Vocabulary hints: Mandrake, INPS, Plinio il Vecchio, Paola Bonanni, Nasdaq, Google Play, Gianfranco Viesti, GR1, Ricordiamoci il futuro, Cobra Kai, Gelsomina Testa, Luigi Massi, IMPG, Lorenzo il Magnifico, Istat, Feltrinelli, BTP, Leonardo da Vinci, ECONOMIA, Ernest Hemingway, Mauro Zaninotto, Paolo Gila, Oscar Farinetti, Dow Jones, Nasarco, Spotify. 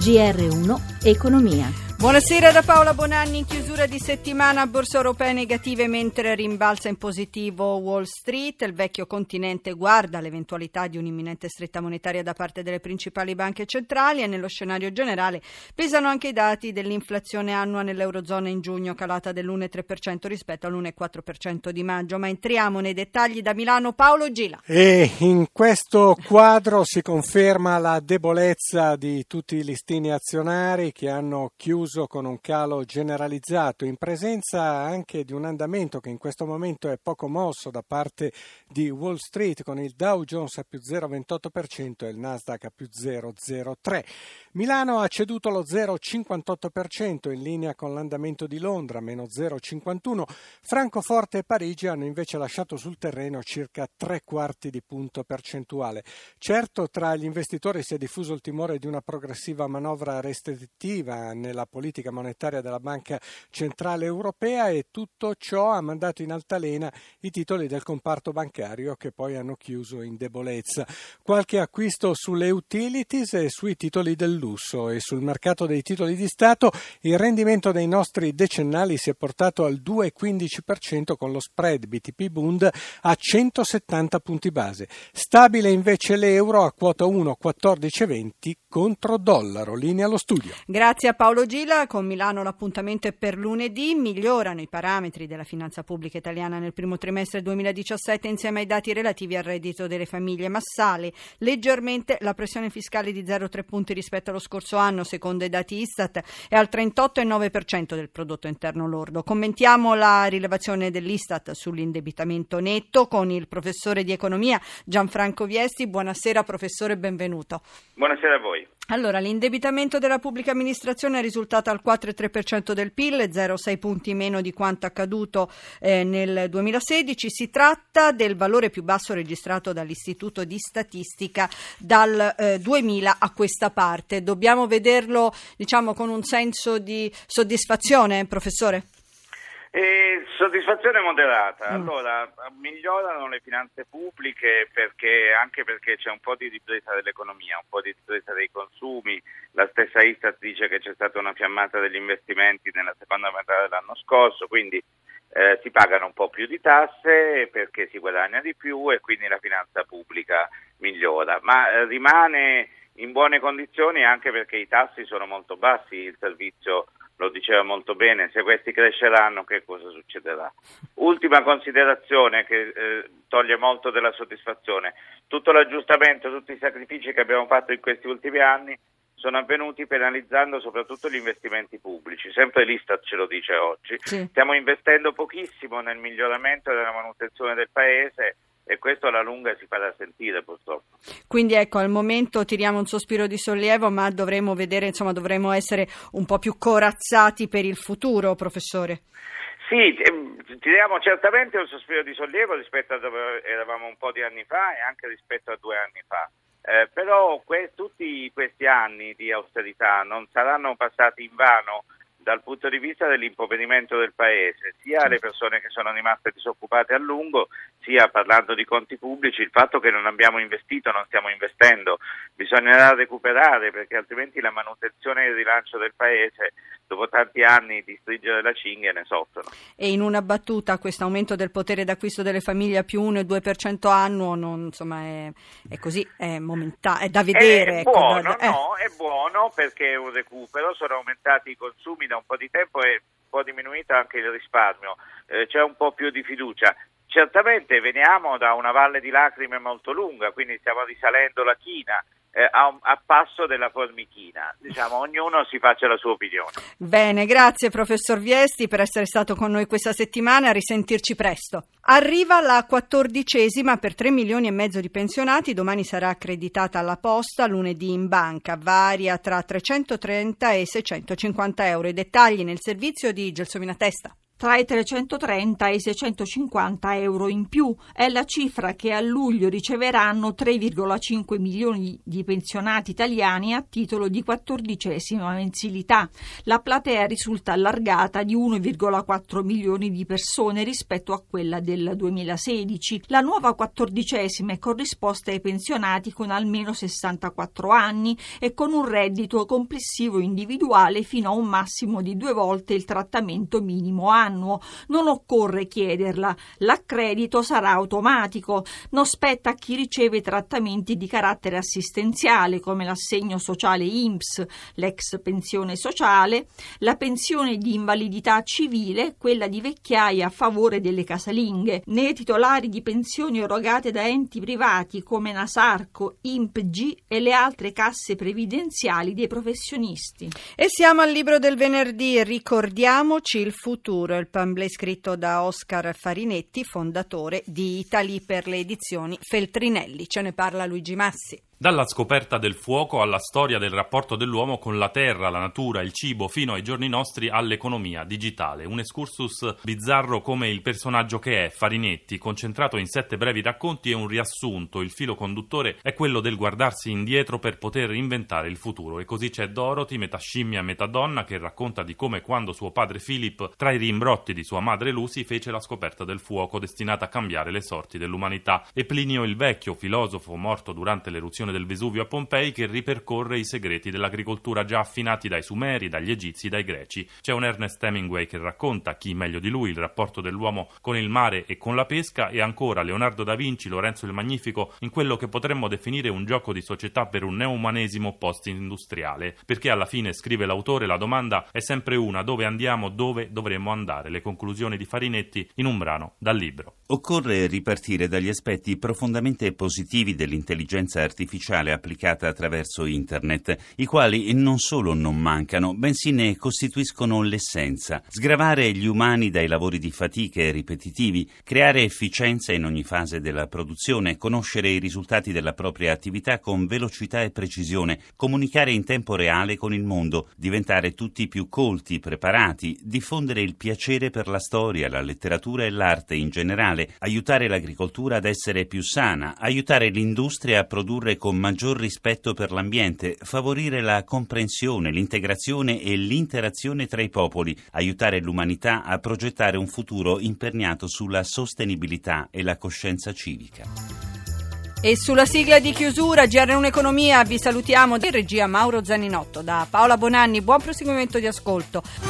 GR1 Economia. Buonasera da Paola Bonanni. In chiusura di settimana borse europee negative mentre rimbalza in positivo Wall Street. Il vecchio continente guarda l'eventualità di un'imminente stretta monetaria da parte delle principali banche centrali e nello scenario generale pesano anche i dati dell'inflazione annua nell'eurozona in giugno, calata dell'1,3% rispetto all'1,4% di maggio. Ma entriamo nei dettagli. Da Milano Paolo Gila. E in questo quadro si conferma la debolezza di tutti i listini azionari che hanno chiuso con un calo generalizzato, in presenza anche di un andamento che in questo momento è poco mosso da parte di Wall Street, con il Dow Jones a più 0,28% e il Nasdaq a più 0,03%. Milano ha ceduto lo 0,58%, in linea con l'andamento di Londra, meno 0,51%. Francoforte e Parigi hanno invece lasciato sul terreno circa 3/4 di punto percentuale. Certo, tra gli investitori si è diffuso il timore di una progressiva manovra restrittiva nella politica monetaria della Banca Centrale Europea, e tutto ciò ha mandato in altalena i titoli del comparto bancario, che poi hanno chiuso in debolezza. Qualche acquisto sulle utilities e sui titoli del lusso, e sul mercato dei titoli di Stato il rendimento dei nostri decennali si è portato al 2,15% con lo spread BTP Bund a 170 punti base. Stabile invece l'euro a quota 1, 14,20 contro dollaro. Linea allo studio. Grazie a Paolo Gila. Con Milano l'appuntamento è per lunedì. Migliorano i parametri della finanza pubblica italiana nel primo trimestre 2017 insieme ai dati relativi al reddito delle famiglie, ma sale leggermente la pressione fiscale di 0,3 punti rispetto allo scorso anno, secondo i dati Istat, e al 38,9% del prodotto interno lordo. Commentiamo la rilevazione dell'Istat sull'indebitamento netto con il professore di economia Gianfranco Viesti. Buonasera professore, benvenuto. Buonasera a voi. Allora, l'indebitamento della pubblica amministrazione è risultato al 4,3% del PIL, 0,6 punti meno di quanto accaduto nel 2016. Si tratta del valore più basso registrato dall'Istituto di Statistica dal 2000 a questa parte. Dobbiamo vederlo, diciamo, con un senso di soddisfazione, professore? Soddisfazione moderata. Allora, migliorano le finanze pubbliche perché c'è un po' di ripresa dell'economia, un po' di ripresa dei consumi. La stessa Istat dice che c'è stata una fiammata degli investimenti nella seconda metà dell'anno scorso, quindi si pagano un po' più di tasse perché si guadagna di più, e quindi la finanza pubblica migliora, ma rimane in buone condizioni anche perché i tassi sono molto bassi. Il servizio lo diceva molto bene: se questi cresceranno, che cosa succederà? Ultima considerazione che toglie molto della soddisfazione: tutto l'aggiustamento, tutti i sacrifici che abbiamo fatto in questi ultimi anni sono avvenuti penalizzando soprattutto gli investimenti pubblici. Sempre l'Istat ce lo dice oggi. Sì. Stiamo investendo pochissimo nel miglioramento e nella manutenzione del Paese, e questo alla lunga si farà sentire purtroppo. Quindi ecco, al momento tiriamo un sospiro di sollievo, ma dovremo vedere, insomma, dovremo essere un po' più corazzati per il futuro, professore. Sì, tiriamo certamente un sospiro di sollievo rispetto a dove eravamo un po' di anni fa e anche rispetto a 2 anni fa. Però tutti questi anni di austerità non saranno passati invano dal punto di vista dell'impoverimento del Paese, sia le persone che sono rimaste disoccupate a lungo, sia, parlando di conti pubblici, il fatto che non abbiamo investito, non stiamo investendo. Bisognerà recuperare, perché altrimenti la manutenzione e il rilancio del Paese, dopo tanti anni di stringere la cinghia, ne soffrono. E in una battuta questo aumento del potere d'acquisto delle famiglie a più 1,2% annuo, non, insomma, è così, è da vedere. È buono, no? È buono perché è un recupero, sono aumentati i consumi da un po' di tempo e un po' diminuito anche il risparmio, c'è un po' più di fiducia. Certamente veniamo da una valle di lacrime molto lunga, quindi stiamo risalendo la china a passo della formichina, diciamo, ognuno si faccia la sua opinione. Bene, grazie professor Viesti per essere stato con noi questa settimana, a risentirci presto. Arriva la 14ª per 3,5 milioni di pensionati, domani sarà accreditata alla posta, lunedì in banca, varia tra 330 e 650 euro. I dettagli nel servizio di Gelsomina Testa. tra i 330 e i 650 euro in più. È la cifra che a luglio riceveranno 3,5 milioni di pensionati italiani a titolo di 14ª mensilità. La platea risulta allargata di 1,4 milioni di persone rispetto a quella del 2016. La nuova 14ª è corrisposta ai pensionati con almeno 64 anni e con un reddito complessivo individuale fino a un massimo di 2 volte il trattamento minimo annuo. Non occorre chiederla, l'accredito sarà automatico, non spetta a chi riceve trattamenti di carattere assistenziale come l'assegno sociale INPS, l'ex pensione sociale, la pensione di invalidità civile, quella di vecchiaia a favore delle casalinghe, né titolari di pensioni erogate da enti privati come Nasarco, IMPG e le altre casse previdenziali dei professionisti. E siamo al libro del venerdì, Ricordiamoci il futuro, il pamphlet scritto da Oscar Farinetti, fondatore di Italy per le edizioni Feltrinelli. Ce ne parla Luigi Massi. Dalla scoperta del fuoco alla storia del rapporto dell'uomo con la terra, la natura, il cibo, fino ai giorni nostri all'economia digitale. Un excursus bizzarro come il personaggio che è, Farinetti, concentrato in 7 brevi racconti e un riassunto. Il filo conduttore è quello del guardarsi indietro per poter inventare il futuro. E così c'è Dorothy, metà scimmia, metà donna, che racconta di come quando suo padre Philip, tra i rimbrotti di sua madre Lucy, fece la scoperta del fuoco destinata a cambiare le sorti dell'umanità. E Plinio il Vecchio, filosofo morto durante l'eruzione del Vesuvio a Pompei, che ripercorre i segreti dell'agricoltura già affinati dai Sumeri, dagli Egizi, dai Greci. C'è un Ernest Hemingway che racconta, chi meglio di lui, il rapporto dell'uomo con il mare e con la pesca, e ancora Leonardo da Vinci, Lorenzo il Magnifico, in quello che potremmo definire un gioco di società per un neumanesimo post-industriale, perché alla fine, scrive l'autore, la domanda è sempre una: dove andiamo, dove dovremmo andare? Le conclusioni di Farinetti in un brano dal libro. Occorre ripartire dagli aspetti profondamente positivi dell'intelligenza artificiale applicata attraverso internet, i quali non solo non mancano, bensì ne costituiscono l'essenza. Sgravare gli umani dai lavori di fatica e ripetitivi, creare efficienza in ogni fase della produzione, conoscere i risultati della propria attività con velocità e precisione, comunicare in tempo reale con il mondo, diventare tutti più colti, preparati, diffondere il piacere per la storia, la letteratura e l'arte in generale, aiutare l'agricoltura ad essere più sana, aiutare l'industria a produrre con maggior rispetto per l'ambiente, favorire la comprensione, l'integrazione e l'interazione tra i popoli, aiutare l'umanità a progettare un futuro imperniato sulla sostenibilità e la coscienza civica. E sulla sigla di chiusura GR1 Economia vi salutiamo, di regia Mauro Zaninotto. Da Paola Bonanni, buon proseguimento di ascolto.